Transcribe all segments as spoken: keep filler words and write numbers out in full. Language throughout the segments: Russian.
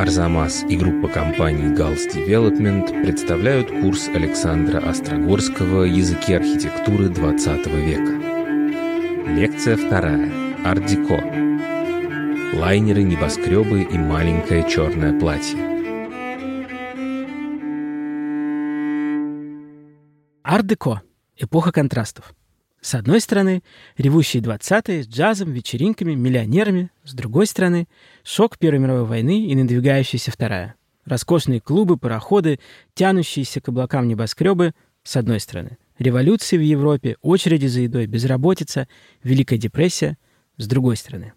«Арзамас» и группа компаний «Галс Девелопмент» представляют курс Александра Острогорского «Языки архитектуры двадцатого века». Лекция вторая. «Ар-деко». Лайнеры, небоскребы и маленькое черное платье. Ар-деко. Эпоха контрастов. С одной стороны, ревущие двадцатые с джазом, вечеринками, миллионерами. С другой стороны, шок Первой мировой войны и надвигающаяся Вторая. Роскошные клубы, пароходы, тянущиеся к облакам небоскребы. С одной стороны, революции в Европе, очереди за едой, безработица, Великая депрессия. С другой стороны.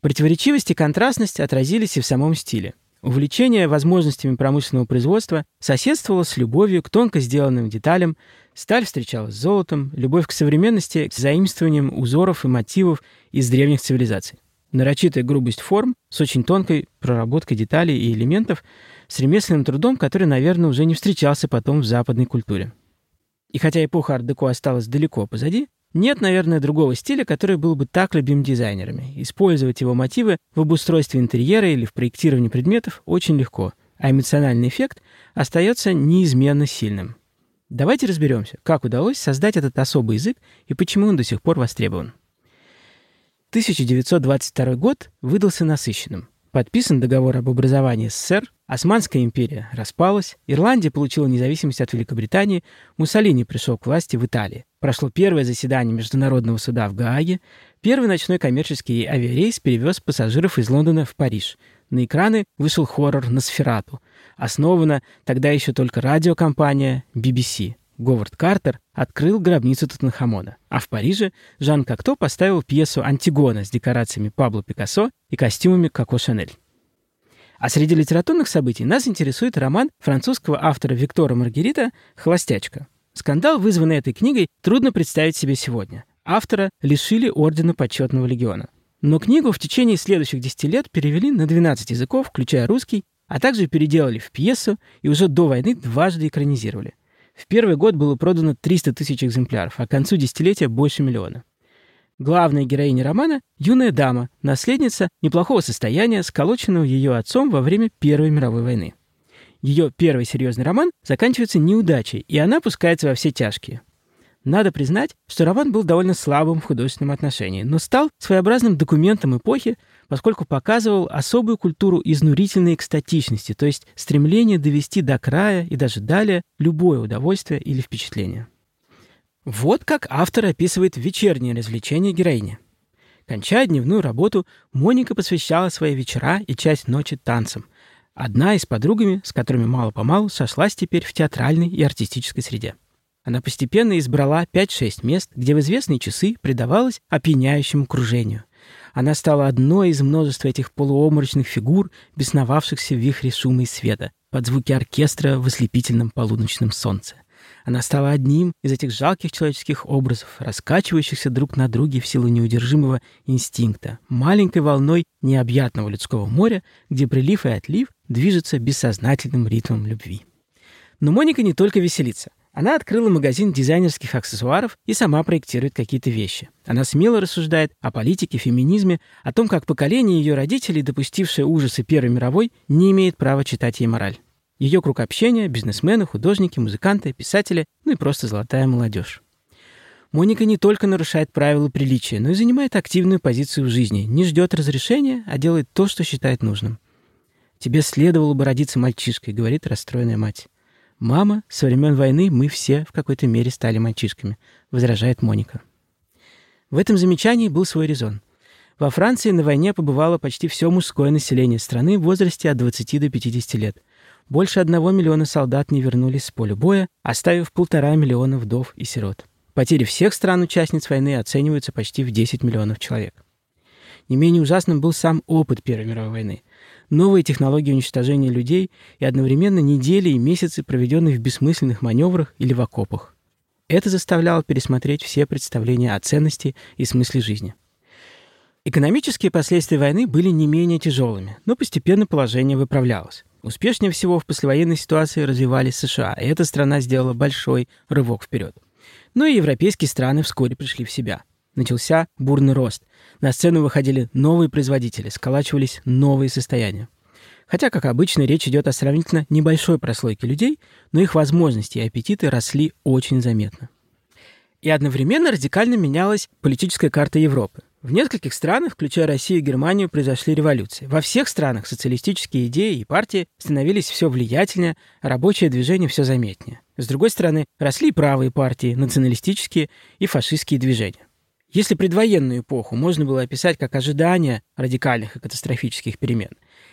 Противоречивость и контрастность отразились и в самом стиле. Увлечение возможностями промышленного производства соседствовало с любовью к тонко сделанным деталям, сталь встречалась с золотом, любовь к современности с заимствованием узоров и мотивов из древних цивилизаций. Нарочитая грубость форм с очень тонкой проработкой деталей и элементов с ремесленным трудом, который, наверное, уже не встречался потом в западной культуре. И хотя эпоха ар-деко осталась далеко позади, нет, наверное, другого стиля, который был бы так любим дизайнерами. Использовать его мотивы в обустройстве интерьера или в проектировании предметов очень легко, а эмоциональный эффект остается неизменно сильным. Давайте разберемся, как удалось создать этот особый язык и почему он до сих пор востребован. тысяча девятьсот двадцать второй год выдался насыщенным. Подписан договор об образовании СССР, Османская империя распалась, Ирландия получила независимость от Великобритании, Муссолини пришел к власти в Италии. Прошло первое заседание Международного суда в Гааге, первый ночной коммерческий авиарейс перевез пассажиров из Лондона в Париж. На экраны вышел хоррор «Носферату». Основана тогда еще только радиокомпания би би си. Говард Картер открыл гробницу Тутанхамона. А в Париже Жан Кокто поставил пьесу «Антигона» с декорациями Пабло Пикассо и костюмами Коко Шанель. А среди литературных событий нас интересует роман французского автора Виктора Маргерита «Холостячка». Скандал, вызванный этой книгой, трудно представить себе сегодня. Автора лишили ордена Почетного легиона. Но книгу в течение следующих десяти лет перевели на двенадцать языков, включая русский, а также переделали в пьесу и уже до войны дважды экранизировали. В первый год было продано триста тысяч экземпляров, а к концу десятилетия больше миллиона. Главная героиня романа – юная дама, наследница неплохого состояния, сколоченного ее отцом во время Первой мировой войны. Ее первый серьезный роман заканчивается неудачей, и она пускается во все тяжкие. Надо признать, что роман был довольно слабым в художественном отношении, но стал своеобразным документом эпохи, поскольку показывал особую культуру изнурительной экстатичности, то есть стремление довести до края и даже далее любое удовольствие или впечатление. Вот как автор описывает вечерние развлечения героини. Кончая дневную работу, Моника посвящала свои вечера и часть ночи танцам. Одна из подругами, с которыми мало-помалу сошлась теперь в театральной и артистической среде. Она постепенно избрала пять-шесть мест, где в известные часы предавалась опьяняющему кружению. Она стала одной из множества этих полуобморочных фигур, бесновавшихся в вихре шума и света, под звуки оркестра в ослепительном полуночном солнце. Она стала одним из этих жалких человеческих образов, раскачивающихся друг на друге в силу неудержимого инстинкта, маленькой волной необъятного людского моря, где прилив и отлив движется бессознательным ритмом любви. Но Моника не только веселится. Она открыла магазин дизайнерских аксессуаров и сама проектирует какие-то вещи. Она смело рассуждает о политике, феминизме, о том, как поколение ее родителей, допустившее ужасы Первой мировой, не имеет права читать ей мораль. Ее круг общения – бизнесмены, художники, музыканты, писатели, ну и просто золотая молодежь. Моника не только нарушает правила приличия, но и занимает активную позицию в жизни, не ждет разрешения, а делает то, что считает нужным. «Тебе следовало бы родиться мальчишкой», – говорит расстроенная мать. «Мама, со времен войны мы все в какой-то мере стали мальчишками», — возражает Моника. В этом замечании был свой резон. Во Франции на войне побывало почти все мужское население страны в возрасте от двадцати до пятидесяти лет. Больше одного миллиона солдат не вернулись с поля боя, оставив полтора миллиона вдов и сирот. Потери всех стран-участниц войны оцениваются почти в десять миллионов человек. Не менее ужасным был сам опыт Первой мировой войны. Новые технологии уничтожения людей и одновременно недели и месяцы, проведенные в бессмысленных маневрах или в окопах. Это заставляло пересмотреть все представления о ценности и смысле жизни. Экономические последствия войны были не менее тяжелыми, но постепенно положение выправлялось. Успешнее всего в послевоенной ситуации развивались США, и эта страна сделала большой рывок вперед. Но и европейские страны вскоре пришли в себя. Начался бурный рост. На сцену выходили новые производители, сколачивались новые состояния. Хотя, как обычно, речь идет о сравнительно небольшой прослойке людей, но их возможности и аппетиты росли очень заметно. И одновременно радикально менялась политическая карта Европы. В нескольких странах, включая Россию и Германию, произошли революции. Во всех странах социалистические идеи и партии становились все влиятельнее, а рабочее движение все заметнее. С другой стороны, росли и правые партии, националистические и фашистские движения. Если предвоенную эпоху можно было описать как ожидание радикальных и катастрофических перемен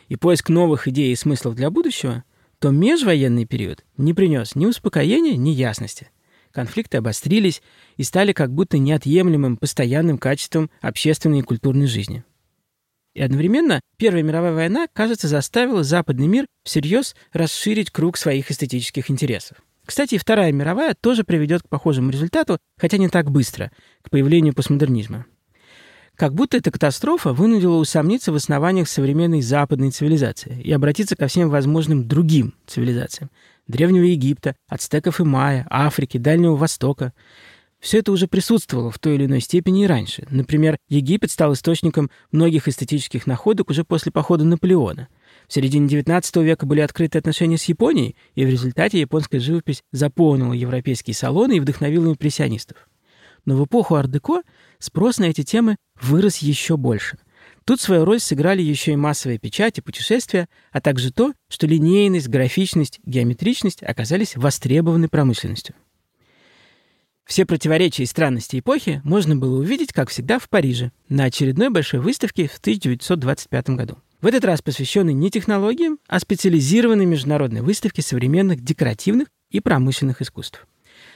и поиск новых идей и смыслов для будущего, то межвоенный период не принес ни успокоения, ни ясности. Конфликты обострились и стали как будто неотъемлемым постоянным качеством общественной и культурной жизни. И одновременно Первая мировая война, кажется, заставила западный мир всерьез расширить круг своих эстетических интересов. Кстати, и Вторая мировая тоже приведет к похожему результату, хотя не так быстро, к появлению постмодернизма. Как будто эта катастрофа вынудила усомниться в основаниях современной западной цивилизации и обратиться ко всем возможным другим цивилизациям – Древнего Египта, ацтеков и майя, Африки, Дальнего Востока. Все это уже присутствовало в той или иной степени и раньше. Например, Египет стал источником многих эстетических находок уже после похода Наполеона. В середине девятнадцатого века были открыты отношения с Японией, и в результате японская живопись заполнила европейские салоны и вдохновила импрессионистов. Но в эпоху ар-деко спрос на эти темы вырос еще больше. Тут свою роль сыграли еще и массовая печать и путешествия, а также то, что линейность, графичность, геометричность оказались востребованы промышленностью. Все противоречия и странности эпохи можно было увидеть, как всегда, в Париже, на очередной большой выставке в тысяча девятьсот двадцать пятом году. В этот раз посвященный не технологиям, а специализированной международной выставке современных декоративных и промышленных искусств.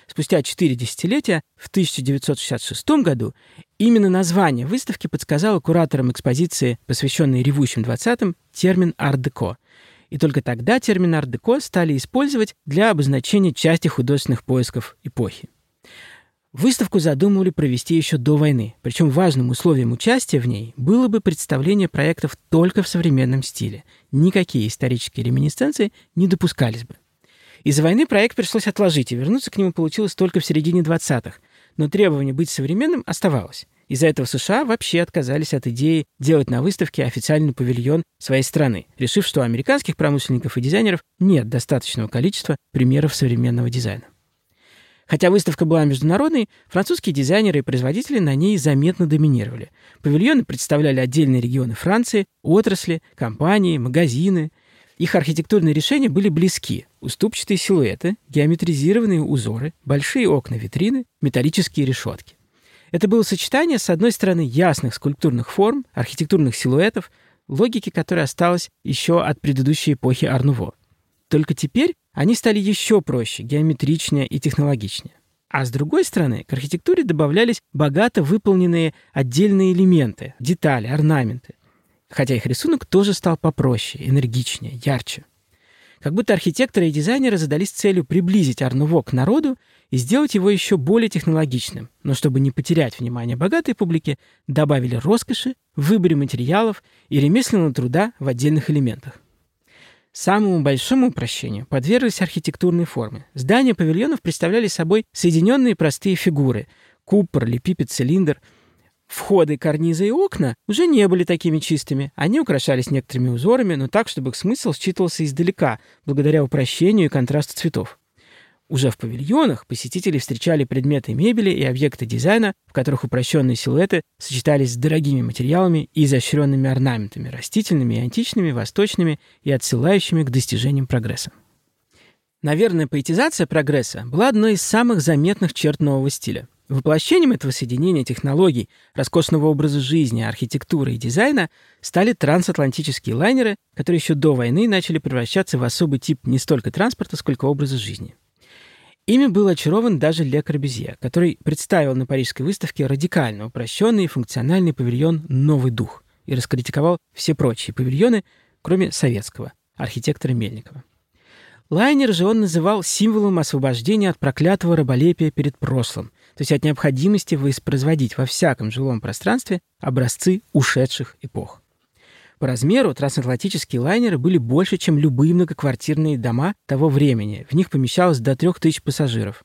Спустя четыре десятилетия, в тысяча девятьсот шестьдесят шестом году, именно название выставки подсказало кураторам экспозиции, посвященной ревущим двадцатым, термин «ар-деко». И только тогда термин «ар-деко» стали использовать для обозначения части художественных поисков эпохи. Выставку задумывали провести еще до войны, причем важным условием участия в ней было бы представление проектов только в современном стиле. Никакие исторические реминисценции не допускались бы. Из-за войны проект пришлось отложить, и вернуться к нему получилось только в середине двадцатых, но требование быть современным оставалось. Из-за этого США вообще отказались от идеи делать на выставке официальный павильон своей страны, решив, что у американских промышленников и дизайнеров нет достаточного количества примеров современного дизайна. Хотя выставка была международной, французские дизайнеры и производители на ней заметно доминировали. Павильоны представляли отдельные регионы Франции, отрасли, компании, магазины. Их архитектурные решения были близки. Уступчатые силуэты, геометризированные узоры, большие окна-витрины, металлические решетки. Это было сочетание, с одной стороны, ясных скульптурных форм, архитектурных силуэтов, логики которой осталась еще от предыдущей эпохи ар-нуво. Только теперь они стали еще проще, геометричнее и технологичнее. А с другой стороны, к архитектуре добавлялись богато выполненные отдельные элементы, детали, орнаменты. Хотя их рисунок тоже стал попроще, энергичнее, ярче. Как будто архитекторы и дизайнеры задались целью приблизить ар-нуво к народу и сделать его еще более технологичным. Но чтобы не потерять внимание богатой публики, добавили роскоши в выборе материалов и ремесленного труда в отдельных элементах. Самому большому упрощению подверглись архитектурные формы. Здания павильонов представляли собой соединенные простые фигуры – куб, параллелепипед, цилиндр. Входы, карнизы и окна уже не были такими чистыми. Они украшались некоторыми узорами, но так, чтобы их смысл считывался издалека, благодаря упрощению и контрасту цветов. Уже в павильонах посетители встречали предметы мебели и объекты дизайна, в которых упрощенные силуэты сочетались с дорогими материалами и изощренными орнаментами, растительными и античными, восточными и отсылающими к достижениям прогресса. Наверное, поэтизация прогресса была одной из самых заметных черт нового стиля. Воплощением этого соединения технологий, роскошного образа жизни, архитектуры и дизайна стали трансатлантические лайнеры, которые еще до войны начали превращаться в особый тип не столько транспорта, сколько образа жизни. Ими был очарован даже Ле Корбюзье, который представил на парижской выставке радикально упрощенный и функциональный павильон «Новый дух» и раскритиковал все прочие павильоны, кроме советского, архитектора Мельникова. Лайнер же он называл символом освобождения от проклятого раболепия перед прошлым, то есть от необходимости воспроизводить во всяком жилом пространстве образцы ушедших эпох. По размеру трансатлантические лайнеры были больше, чем любые многоквартирные дома того времени. В них помещалось до трех тысяч пассажиров,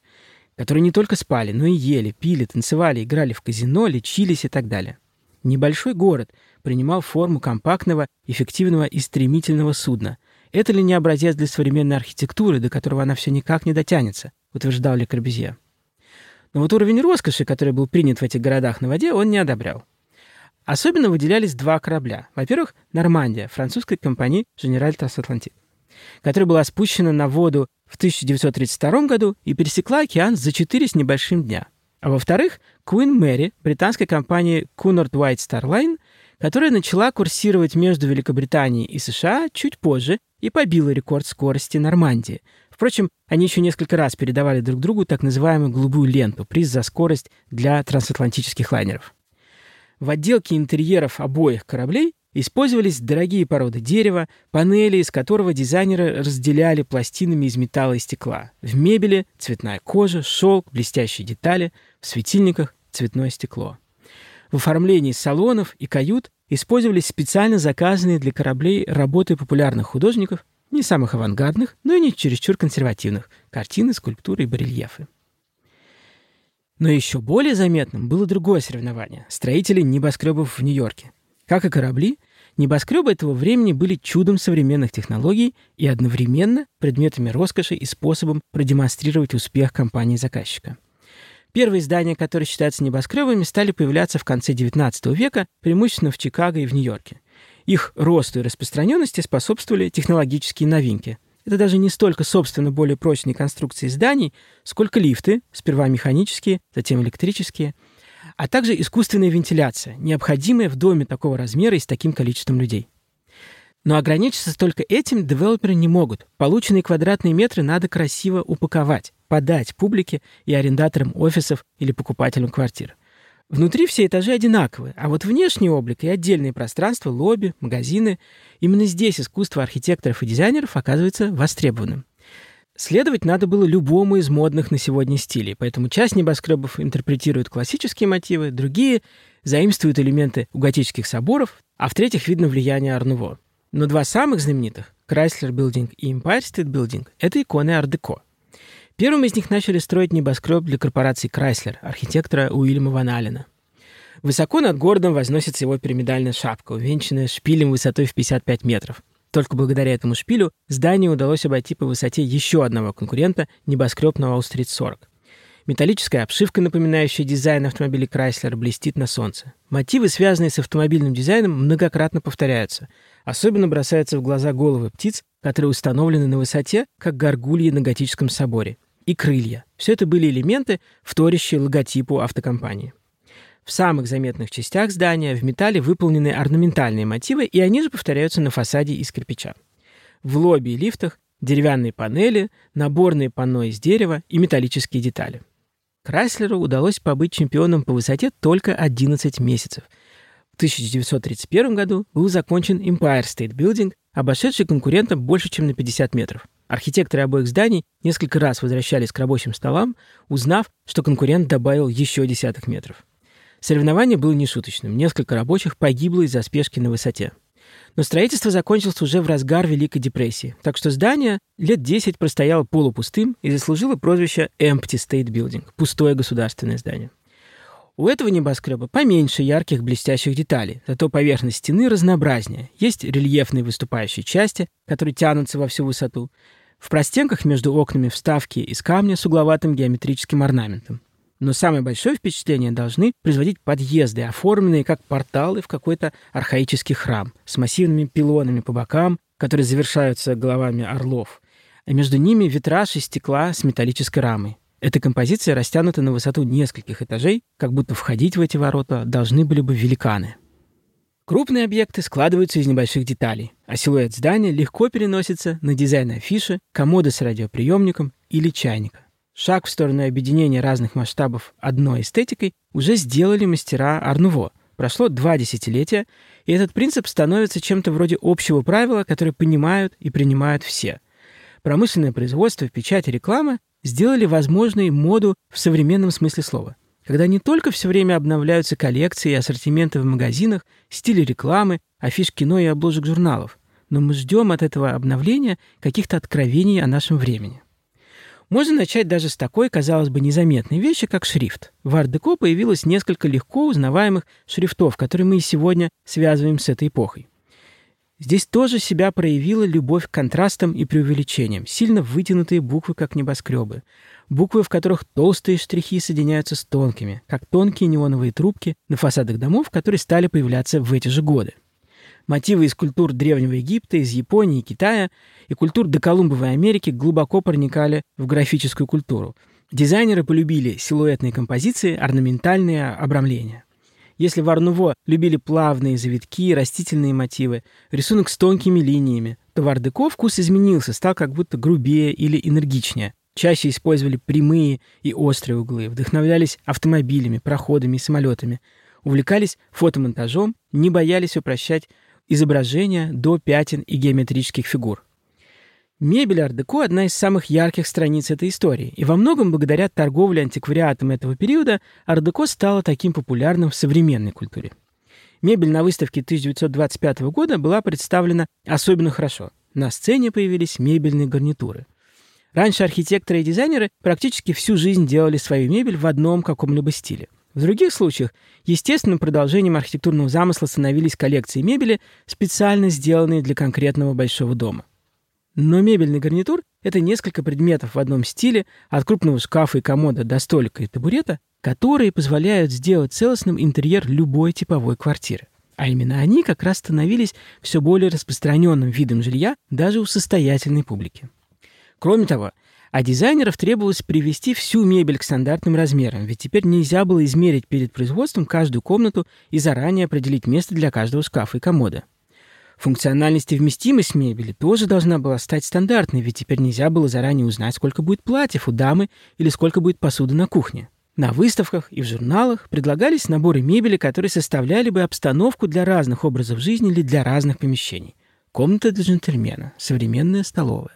которые не только спали, но и ели, пили, танцевали, играли в казино, лечились и так далее. Небольшой город, принимал форму компактного, эффективного и стремительного судна. Это ли не образец для современной архитектуры, до которого она все никак не дотянется, утверждал Ле Корбюзье. Но вот уровень роскоши, который был принят в этих городах на воде, он не одобрял. Особенно выделялись два корабля. Во-первых, «Нормандия» французской компании «Женераль Трансатлантик», которая была спущена на воду в тысяча девятьсот тридцать втором году и пересекла океан за четыре с небольшим дня. А во-вторых, «Куин Мэри» британской компании «Кунард Уайт Стар Лайн», которая начала курсировать между Великобританией и США чуть позже и побила рекорд скорости «Нормандии». Впрочем, они еще несколько раз передавали друг другу так называемую «голубую ленту» — приз за скорость для трансатлантических лайнеров. В отделке интерьеров обоих кораблей использовались дорогие породы дерева, панели, из которого дизайнеры разделяли пластинами из металла и стекла. В мебели — цветная кожа, шелк, блестящие детали, в светильниках — цветное стекло. В оформлении салонов и кают использовались специально заказанные для кораблей работы популярных художников, не самых авангардных, но и не чересчур консервативных – картины, скульптуры и барельефы. Но еще более заметным было другое соревнование – строители небоскребов в Нью-Йорке. Как и корабли, небоскребы этого времени были чудом современных технологий и одновременно предметами роскоши и способом продемонстрировать успех компании-заказчика. Первые здания, которые считаются небоскребами, стали появляться в конце девятнадцатого века, преимущественно в Чикаго и в Нью-Йорке. Их росту и распространенности способствовали технологические новинки. Это даже не столько, собственно, более прочные конструкции зданий, сколько лифты, сперва механические, затем электрические, а также искусственная вентиляция, необходимая в доме такого размера и с таким количеством людей. Но ограничиться только этим девелоперы не могут. Полученные квадратные метры надо красиво упаковать, подать публике и арендаторам офисов или покупателям квартир. Внутри все этажи одинаковые, а вот внешний облик и отдельные пространства, лобби, магазины – именно здесь искусство архитекторов и дизайнеров оказывается востребованным. Следовать надо было любому из модных на сегодня стилей, поэтому часть небоскребов интерпретируют классические мотивы, другие заимствуют элементы у готических соборов, а в-третьих, видно влияние ар-нуво. Но два самых знаменитых – Chrysler Building и Empire State Building – это иконы ар-деко. Первым из них начали строить небоскреб для корпорации Chrysler, архитектора Уильяма Ван Алина. Высоко над городом возносится его пирамидальная шапка, увенчанная шпилем высотой в пятьдесят пять метров. Только благодаря этому шпилю зданию удалось обойти по высоте еще одного конкурента – небоскреб на Уолл-стрит сорок. Металлическая обшивка, напоминающая дизайн автомобилей Chrysler, блестит на солнце. Мотивы, связанные с автомобильным дизайном, многократно повторяются. Особенно бросаются в глаза головы птиц, которые установлены на высоте, как горгульи на готическом соборе. И крылья. Все это были элементы, вторящие логотипу автокомпании. В самых заметных частях здания в металле выполнены орнаментальные мотивы, и они же повторяются на фасаде из кирпича. В лобби и лифтах деревянные панели, наборные панно из дерева и металлические детали. Крайслеру удалось побыть чемпионом по высоте только одиннадцать месяцев. В тысяча девятьсот тридцать первом году был закончен Empire State Building, обошедший конкурента больше, чем на пятьдесят метров. Архитекторы обоих зданий несколько раз возвращались к рабочим столам, узнав, что конкурент добавил еще десяток метров. Соревнование было нешуточным. Несколько рабочих погибло из-за спешки на высоте. Но строительство закончилось уже в разгар Великой депрессии, так что здание лет десять простояло полупустым и заслужило прозвище Empty State Building – пустое государственное здание. У этого небоскреба поменьше ярких блестящих деталей, зато поверхность стены разнообразнее. Есть рельефные выступающие части, которые тянутся во всю высоту. В простенках между окнами вставки из камня с угловатым геометрическим орнаментом. Но самое большое впечатление должны производить подъезды, оформленные как порталы в какой-то архаический храм, с массивными пилонами по бокам, которые завершаются головами орлов. А между ними витраж из стекла с металлической рамой. Эта композиция растянута на высоту нескольких этажей, как будто входить в эти ворота должны были бы великаны. Крупные объекты складываются из небольших деталей, а силуэт здания легко переносится на дизайн афиши, комода с радиоприемником или чайника. Шаг в сторону объединения разных масштабов одной эстетикой уже сделали мастера ар-нуво. Прошло два десятилетия, и этот принцип становится чем-то вроде общего правила, которое понимают и принимают все. Промышленное производство, печать и реклама сделали возможной моду в современном смысле слова, когда не только все время обновляются коллекции и ассортименты в магазинах, стили рекламы, афиш кино и обложек журналов, но мы ждем от этого обновления каких-то откровений о нашем времени. Можно начать даже с такой, казалось бы, незаметной вещи, как шрифт. В ар-деко появилось несколько легко узнаваемых шрифтов, которые мы и сегодня связываем с этой эпохой. Здесь тоже себя проявила любовь к контрастам и преувеличениям. Сильно вытянутые буквы, как небоскребы. Буквы, в которых толстые штрихи соединяются с тонкими, как тонкие неоновые трубки на фасадах домов, которые стали появляться в эти же годы. Мотивы из культур Древнего Египта, из Японии и Китая и культур доколумбовой Америки глубоко проникали в графическую культуру. Дизайнеры полюбили силуэтные композиции, орнаментальные обрамления. Если в ар-нуво любили плавные завитки, растительные мотивы, рисунок с тонкими линиями, то в ар-деко вкус изменился, стал как будто грубее или энергичнее. Чаще использовали прямые и острые углы, вдохновлялись автомобилями, проходами и самолетами, увлекались фотомонтажом, не боялись упрощать изображения до пятен и геометрических фигур. Мебель ар-деко – одна из самых ярких страниц этой истории, и во многом благодаря торговле антиквариатом этого периода ар-деко стало таким популярным в современной культуре. Мебель на выставке тысяча девятьсот двадцать пятого года была представлена особенно хорошо. На сцене появились мебельные гарнитуры. Раньше архитекторы и дизайнеры практически всю жизнь делали свою мебель в одном каком-либо стиле. В других случаях естественным продолжением архитектурного замысла становились коллекции мебели, специально сделанные для конкретного большого дома. Но мебельный гарнитур – это несколько предметов в одном стиле, от крупного шкафа и комода до столика и табурета, которые позволяют сделать целостным интерьер любой типовой квартиры. А именно они как раз становились все более распространенным видом жилья даже у состоятельной публики. Кроме того, от дизайнеров требовалось привести всю мебель к стандартным размерам, ведь теперь нельзя было измерить перед производством каждую комнату и заранее определить место для каждого шкафа и комода. Функциональность и вместимость мебели тоже должна была стать стандартной, ведь теперь нельзя было заранее узнать, сколько будет платьев у дамы или сколько будет посуды на кухне. На выставках и в журналах предлагались наборы мебели, которые составляли бы обстановку для разных образов жизни или для разных помещений. Комната для джентльмена, современная столовая.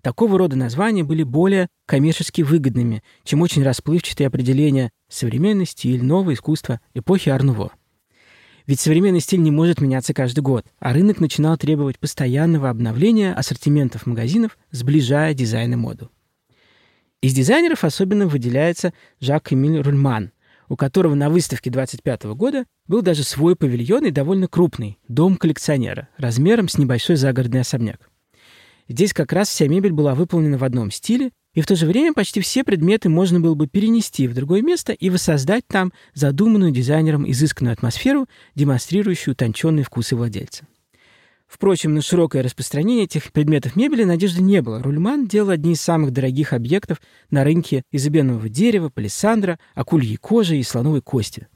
Такого рода названия были более коммерчески выгодными, чем очень расплывчатые определения «современный стиль», «новое искусство», «эпохи ар-нуво». Ведь современный стиль не может меняться каждый год, а рынок начинал требовать постоянного обновления ассортиментов магазинов, сближая дизайн и моду. Из дизайнеров особенно выделяется Жак-Эмиль Рульман, у которого на выставке двадцать пятого года был даже свой павильон и довольно крупный дом коллекционера размером с небольшой загородный особняк. Здесь как раз вся мебель была выполнена в одном стиле, и в то же время почти все предметы можно было бы перенести в другое место и воссоздать там задуманную дизайнером изысканную атмосферу, демонстрирующую утонченные вкусы владельца. Впрочем, на широкое распространение этих предметов мебели надежды не было. Рульман делал одни из самых дорогих объектов на рынке из обенного дерева, палисандра, акульей кожи и слоновой кости.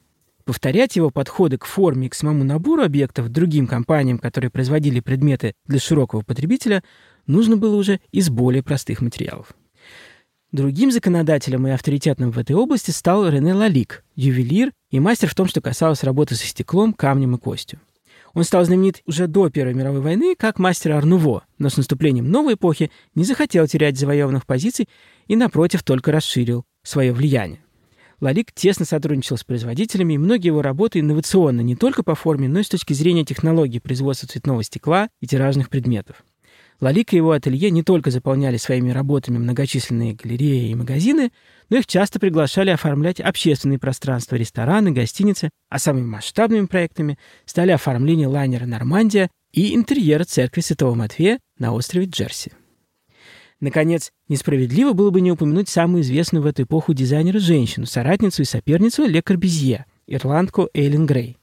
Повторять его подходы к форме и к самому набору объектов другим компаниям, которые производили предметы для широкого потребителя, нужно было уже из более простых материалов. Другим законодателем и авторитетным в этой области стал Рене Лалик, ювелир и мастер в том, что касалось работы со стеклом, камнем и костью. Он стал знаменит уже до Первой мировой войны как мастер ар-нуво, но с наступлением новой эпохи не захотел терять завоеванных позиций и, напротив, только расширил свое влияние. Лалик тесно сотрудничал с производителями, и многие его работы инновационны не только по форме, но и с точки зрения технологии производства цветного стекла и тиражных предметов. Лалик и его ателье не только заполняли своими работами многочисленные галереи и магазины, но их часто приглашали оформлять общественные пространства, рестораны, гостиницы, а самыми масштабными проектами стали оформление лайнера «Нормандия» и интерьера церкви Святого Матфея на острове Джерси. Наконец, несправедливо было бы не упомянуть самую известную в эту эпоху дизайнера-женщину, соратницу и соперницу Ле Корбюзье, ирландку Эйлин Грей.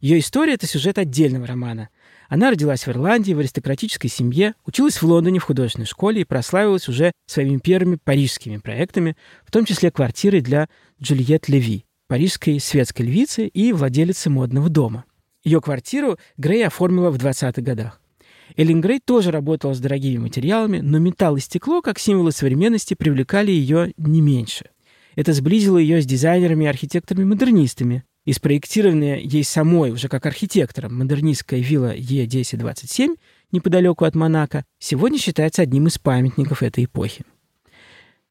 Ее история – это сюжет отдельного романа. Она родилась в Ирландии, в аристократической семье, училась в Лондоне в художественной школе и прославилась уже своими первыми парижскими проектами, в том числе квартирой для Джульет Леви, парижской светской львицы и владелицы модного дома. Ее квартиру Грей оформила в двадцатых годах. Эллен Грей тоже работала с дорогими материалами, но металл и стекло, как символы современности, привлекали ее не меньше. Это сблизило ее с дизайнерами и архитекторами-модернистами, и спроектированная ей самой уже как архитектором модернистская вилла е тысяча двести двадцать семь неподалеку от Монако сегодня считается одним из памятников этой эпохи.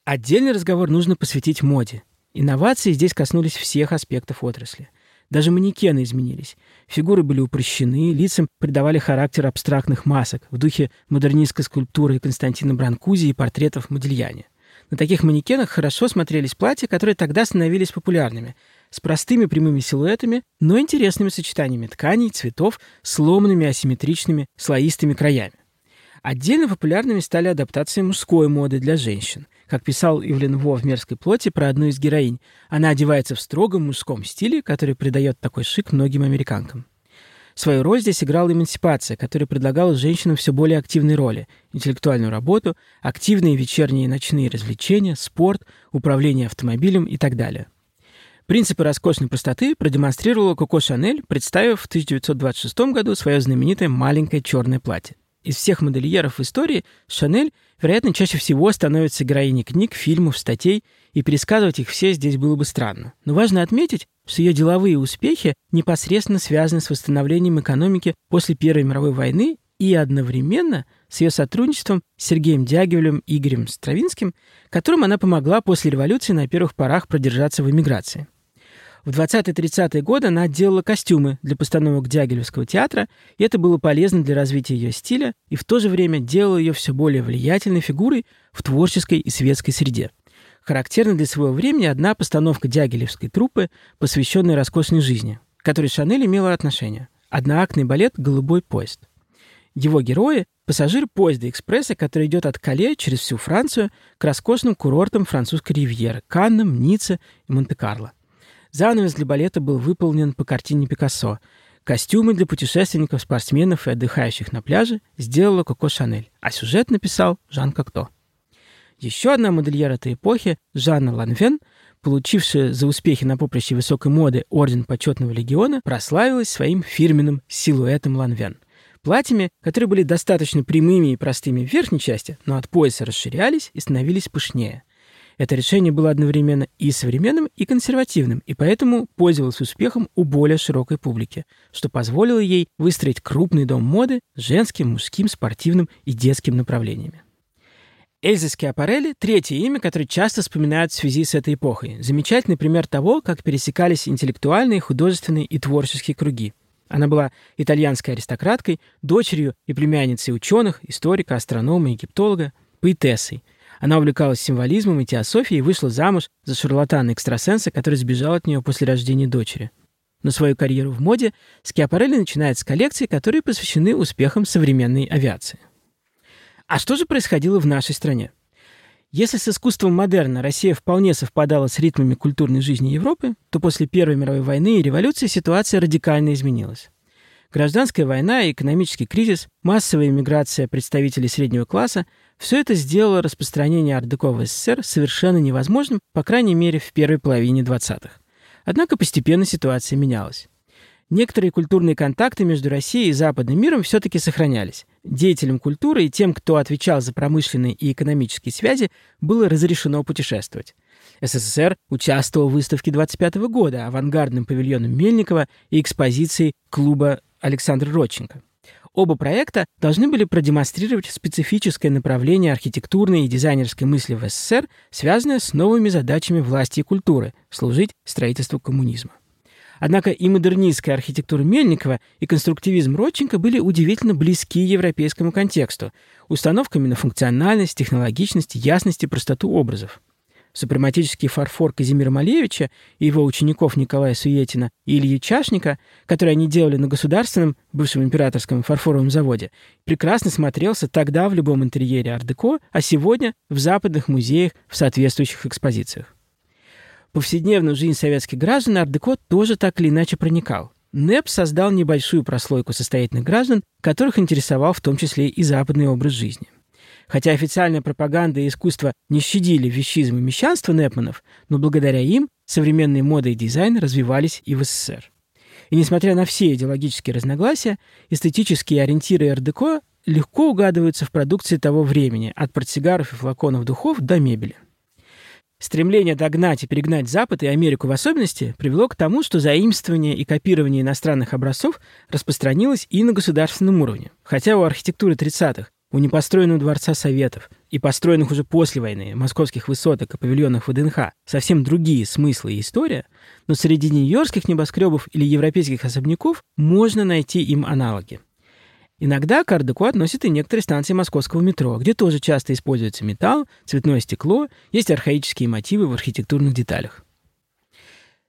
Отдельный разговор нужно посвятить моде. Инновации здесь коснулись всех аспектов отрасли. Даже манекены изменились. Фигуры были упрощены, лицам придавали характер абстрактных масок в духе модернистской скульптуры Константина Бранкузи и портретов Модильяни. На таких манекенах хорошо смотрелись платья, которые тогда становились популярными, с простыми прямыми силуэтами, но интересными сочетаниями тканей, цветов, сломанными асимметричными слоистыми краями. Отдельно популярными стали адаптации мужской моды для женщин. Как писал Ивлин Во в «Мерзкой плоти» про одну из героинь, она одевается в строгом мужском стиле, который придает такой шик многим американкам. Свою роль здесь играла эмансипация, которая предлагала женщинам все более активные роли: интеллектуальную работу, активные вечерние и ночные развлечения, спорт, управление автомобилем и так далее. Принципы роскошной простоты продемонстрировала Коко Шанель, представив в тысяча девятьсот двадцать шестом году свое знаменитое маленькое черное платье. Из всех модельеров в истории Шанель, вероятно, чаще всего становится героиней книг, фильмов, статей, и пересказывать их все здесь было бы странно. Но важно отметить, что ее деловые успехи непосредственно связаны с восстановлением экономики после Первой мировой войны и одновременно с ее сотрудничеством с Сергеем Дягилевым и Игорем Стравинским, которым она помогла после революции на первых порах продержаться в эмиграции. В двадцатые-тридцатые годы она делала костюмы для постановок Дягилевского театра, и это было полезно для развития ее стиля, и в то же время делало ее все более влиятельной фигурой в творческой и светской среде. Характерна для своего времени одна постановка дягилевской труппы, посвященная роскошной жизни, к которой Шанель имела отношение. Одноактный балет «Голубой поезд». Его герои – пассажир поезда экспресса, который идет от Кале через всю Францию к роскошным курортам французской ривьеры – Каннам, Ницце и Монте-Карло. Занавес для балета был выполнен по картине Пикассо. Костюмы для путешественников, спортсменов и отдыхающих на пляже сделала Коко Шанель, а сюжет написал Жан Кокто. Еще одна модельер этой эпохи, Жанна Ланвен, получившая за успехи на поприще высокой моды орден Почетного легиона, прославилась своим фирменным силуэтом Ланвен. Платьями, которые были достаточно прямыми и простыми в верхней части, но от пояса расширялись и становились пышнее. Это решение было одновременно и современным, и консервативным, и поэтому пользовалось успехом у более широкой публики, что позволило ей выстроить крупный дом моды с женским, мужским, спортивным и детским направлениями. Эльза Скиапарелли – третье имя, которое часто вспоминают в связи с этой эпохой. Замечательный пример того, как пересекались интеллектуальные, художественные и творческие круги. Она была итальянской аристократкой, дочерью и племянницей ученых, историка, астронома, египтолога, поэтессой. Она увлекалась символизмом и теософией и вышла замуж за шарлатана-экстрасенса, который сбежал от нее после рождения дочери. Но свою карьеру в моде Скиапарелли начинает с коллекций, которые посвящены успехам современной авиации. А что же происходило в нашей стране? Если с искусством модерна Россия вполне совпадала с ритмами культурной жизни Европы, то после Первой мировой войны и революции ситуация радикально изменилась. Гражданская война, экономический кризис, массовая эмиграция представителей среднего класса – все это сделало распространение ар-деко в СССР совершенно невозможным, по крайней мере, в первой половине двадцатых. Однако постепенно ситуация менялась. Некоторые культурные контакты между Россией и западным миром все-таки сохранялись. Деятелям культуры и тем, кто отвечал за промышленные и экономические связи, было разрешено путешествовать. СССР участвовал в выставке двадцать пятого года, авангардным павильоном Мельникова и экспозиции клуба Александра Родченко. Оба проекта должны были продемонстрировать специфическое направление архитектурной и дизайнерской мысли в СССР, связанное с новыми задачами власти и культуры – служить строительству коммунизма. Однако и модернистская архитектура Мельникова, и конструктивизм Родченко были удивительно близки европейскому контексту – установками на функциональность, технологичность, ясность и простоту образов. Супрематический фарфор Казимира Малевича и его учеников Николая Суетина и Ильи Чашника, которые они делали на государственном, бывшем императорском фарфоровом заводе, прекрасно смотрелся тогда в любом интерьере ар-деко, а сегодня в западных музеях в соответствующих экспозициях. Повседневную жизнь советских граждан ар-деко тоже так или иначе проникал. НЭП создал небольшую прослойку состоятельных граждан, которых интересовал в том числе и западный образ жизни. Хотя официальная пропаганда и искусство не щадили вещизм и мещанство непманов, но благодаря им современные моды и дизайн развивались и в СССР. И несмотря на все идеологические разногласия, эстетические ориентиры ар-деко легко угадываются в продукции того времени, от портсигаров и флаконов духов до мебели. Стремление догнать и перегнать Запад и Америку в особенности привело к тому, что заимствование и копирование иностранных образцов распространилось и на государственном уровне. Хотя у архитектуры тридцатых, у непостроенного Дворца Советов и построенных уже после войны московских высоток и павильонов вэ дэ эн ха совсем другие смыслы и история, но среди нью-йоркских небоскребов или европейских особняков можно найти им аналоги. Иногда к ар-деко относят и некоторые станции московского метро, где тоже часто используется металл, цветное стекло, есть архаические мотивы в архитектурных деталях.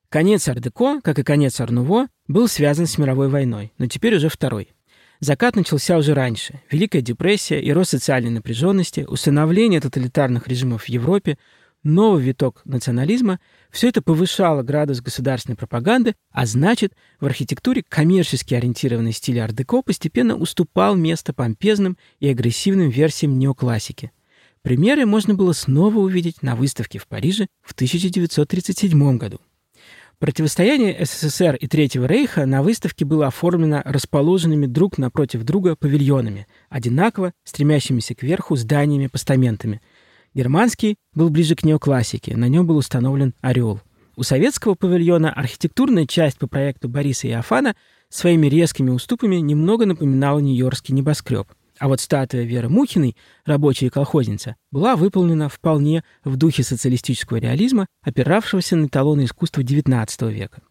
Конец ар-деко, как и конец ар-нуво, был связан с мировой войной, но теперь уже второй. Закат начался уже раньше. Великая депрессия и рост социальной напряженности, установление тоталитарных режимов в Европе, новый виток национализма – все это повышало градус государственной пропаганды, а значит, в архитектуре коммерчески ориентированный стиль ар-деко постепенно уступал место помпезным и агрессивным версиям неоклассики. Примеры можно было снова увидеть на выставке в Париже в тысяча девятьсот тридцать седьмом году. Противостояние СССР и Третьего рейха на выставке было оформлено расположенными друг напротив друга павильонами, одинаково стремящимися кверху зданиями-постаментами. Германский был ближе к неоклассике, на нем был установлен орел. У советского павильона архитектурная часть по проекту Бориса Иофана своими резкими уступами немного напоминала нью-йоркский небоскреб. А вот статуя Веры Мухиной, рабочая и колхозница, была выполнена вполне в духе социалистического реализма, опиравшегося на эталоны искусства девятнадцатого века.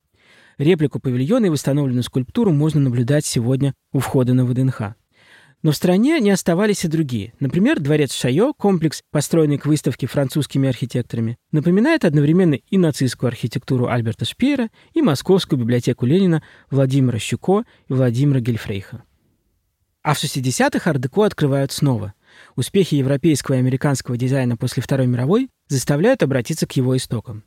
Реплику павильона и восстановленную скульптуру можно наблюдать сегодня у входа на вэ дэ эн ха. Но в стране не оставались и другие. Например, дворец Шайо, комплекс, построенный к выставке французскими архитекторами, напоминает одновременно и нацистскую архитектуру Альберта Шпеера, и московскую библиотеку Ленина Владимира Щуко и Владимира Гельфрейха. А в шестидесятых ар-деко открывают снова. Успехи европейского и американского дизайна после Второй мировой заставляют обратиться к его истокам.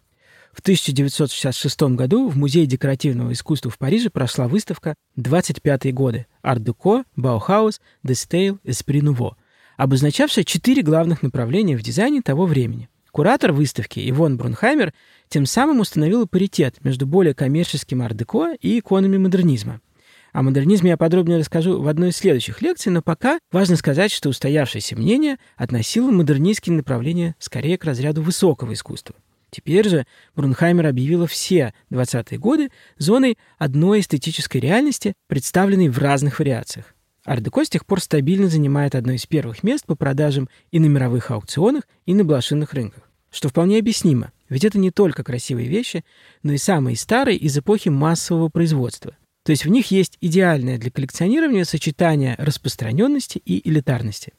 В тысяча девятьсот шестьдесят шестом году в Музее декоративного искусства в Париже прошла выставка «двадцать пятые годы. Ар-деко, Баухаус, Дестейл, Эспри Нуво», обозначавшая четыре главных направления в дизайне того времени. Куратор выставки Ивон Брунхаймер тем самым установила паритет между более коммерческим ар-деко и иконами модернизма. О модернизме я подробнее расскажу в одной из следующих лекций, но пока важно сказать, что устоявшееся мнение относило модернистские направления скорее к разряду высокого искусства. Теперь же Брунхаймер объявила все двадцатые годы зоной одной эстетической реальности, представленной в разных вариациях. Ар-деко с тех пор стабильно занимает одно из первых мест по продажам и на мировых аукционах, и на блошиных рынках. Что вполне объяснимо, ведь это не только красивые вещи, но и самые старые из эпохи массового производства. То есть в них есть идеальное для коллекционирования сочетание распространенности и элитарности.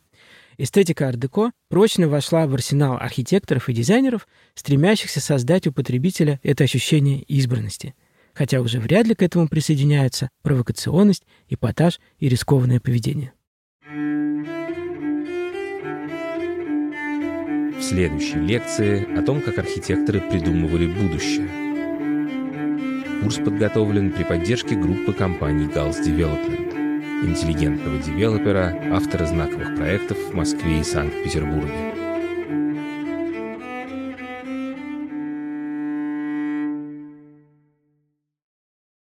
Эстетика ар-деко прочно вошла в арсенал архитекторов и дизайнеров, стремящихся создать у потребителя это ощущение избранности. Хотя уже вряд ли к этому присоединяются провокационность, эпатаж и рискованное поведение. В следующей лекции о том, как архитекторы придумывали будущее. Курс подготовлен при поддержке группы компаний «Галс Девелопмент», интеллигентного девелопера, автора знаковых проектов в Москве и Санкт-Петербурге.